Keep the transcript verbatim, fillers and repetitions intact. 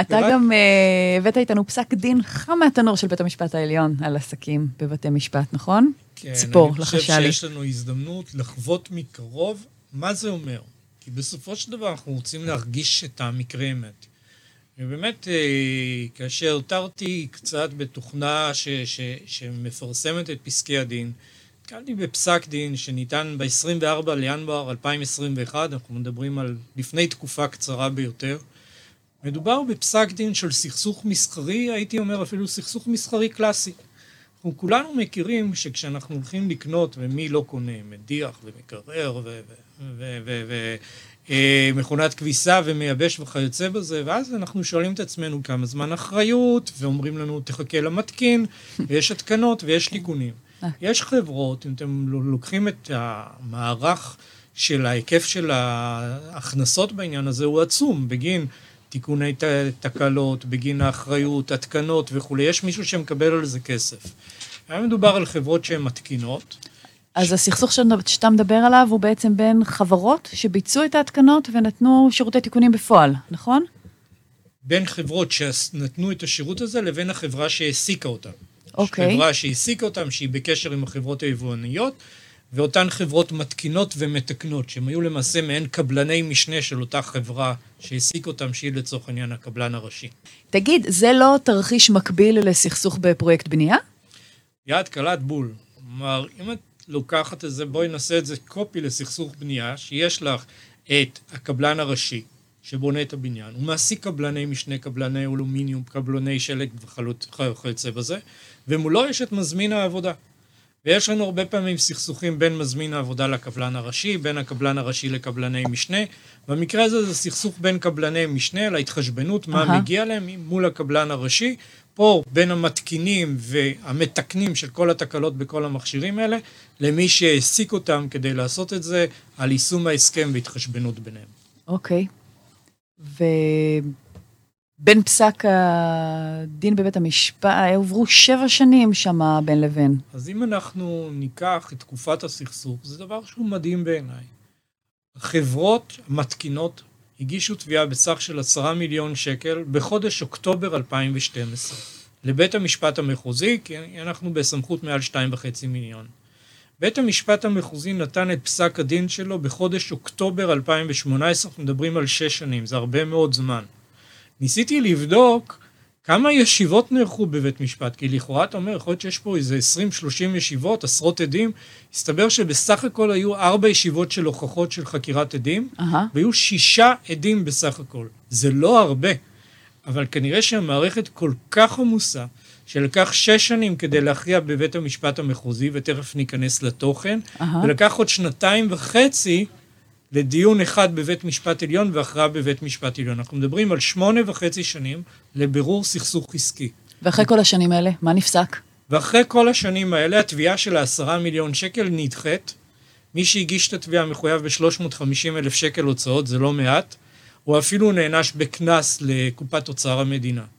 אתה גם הבאת איתנו פסק דין חם מהתנור של בית המשפט העליון על עסקים בבתי משפט, נכון? כן, אני חושב שיש לנו הזדמנות לחוות מקרוב מה זה אומר. כי בסופו של דבר אנחנו רוצים להרגיש את המקרה האמת. ובאמת, כאשר תרתי קצת בתוכנה ש, ש, שמפרסמת את פסקי הדין, התקלתי בפסק דין שניתן ב-עשרים וארבעה לינואר אלפיים עשרים ואחת, אנחנו מדברים על לפני תקופה קצרה ביותר. מדובר בפסק דין של סכסוך מסחרי, הייתי אומר אפילו סכסוך מסחרי קלאסי. אנחנו כולנו מכירים שכשאנחנו הולכים לקנות, ומי לא קונה, מדיח ומקרר ו... ו, ו, ו מכונת כביסה ומייבש וכיוצא בזה, ואז אנחנו שואלים את עצמנו כמה זמן אחריות, ואומרים לנו תחכה למתקין, ויש התקנות ויש תיקונים. יש חברות, אם אתם לוקחים את המערך של ההיקף של ההכנסות בעניין הזה, הוא עצום, בגין תיקוני תקלות, בגין האחריות, התקנות וכו'. יש מישהו שמקבל על זה כסף. היה מדובר על חברות שהן מתקינות, אז הסכסוך שאתה מדבר עליו הוא בעצם בין חברות שביצעו את ההתקנות ונתנו שירותי תיקונים בפועל, נכון? בין חברות שנתנו את השירות הזה לבין החברה שהעסיקה אותם. אוקיי. חברה שהעסיקה אותם, שהיא בקשר עם החברות היבואניות, ואותן חברות מתקינות ומתקנות, שהן היו למעשה מעין קבלני משנה של אותה חברה שהעסיקה אותם, שהיא לצורך העניין הקבלן הראשי. תגיד, זה לא תרחיש מקביל לסכסוך בפרויקט בנייה? יעד קלת בול. כלומר, אם את לוקחת את זה, בואי נעשה את זה קופי לסכסוך בנייה, שיש לך את הקבלן הראשי שבונה את הבניין, הוא מעסיק קבלני משנה, קבלני אולומיניום, קבלני שלג וכיוצא בזה, ומולו יש את מזמין העבודה. ויש לנו הרבה פעמים סכסוכים בין מזמין העבודה לקבלן הראשי, בין הקבלן הראשי לקבלני משנה. במקרה הזה זה סכסוך בין קבלני משנה, להתחשבנות, מה מגיע להם מול הקבלן הראשי, פה בין המתקינים והמתקנים של כל התקלות בכל המכשירים האלה, למי שהעסיק אותם כדי לעשות את זה, על יישום ההסכם והתחשבנות ביניהם. אוקיי. ובין פסק הדין בבית המשפט, עוברו שבע שנים שמה בין לבין. אז אם אנחנו ניקח את תקופת הסכסוך, זה דבר שהוא מדהים בעיניי. החברות מתקינות הגישו תביעה בסך של עשרה מיליון שקל בחודש אוקטובר אלפיים ושתים עשרה לבית המשפט המחוזי, כי אנחנו בסמכות מעל שניים וחצי מיליון. בית המשפט המחוזי נתן את פסק הדין שלו בחודש אוקטובר אלפיים ושמונה עשרה, מדברים על שש שנים, זה הרבה מאוד זמן. ניסיתי לבדוק כמה ישיבות נערכו בבית משפט, כי לכאורה אתה אומר, יכול להיות שיש פה איזה עשרים שלושים ישיבות, עשרות עדים, הסתבר שבסך הכל היו ארבע ישיבות של הוכחות של חקירת עדים, uh-huh. והיו שישה עדים בסך הכל. זה לא הרבה, אבל כנראה שהמערכת כל כך עמוסה, שלקח שש שנים כדי להכריע בבית המשפט המחוזי, ותכף ניכנס לתוכן, uh-huh. ולקח עוד שנתיים וחצי, לדיון אחד בבית משפט עליון ואחריה בבית משפט עליון. אנחנו מדברים על שמונה וחצי שנים לבירור סכסוך עסקי. ואחרי כל השנים האלה, מה נפסק? ואחרי כל השנים האלה, התביעה של העשרה מיליון שקל נדחת. מי שהגיש את התביעה מחויב ב-שלוש מאות וחמישים אלף שקל הוצאות, זה לא מעט. הוא אפילו נענש בקנס לקופת אוצר המדינה.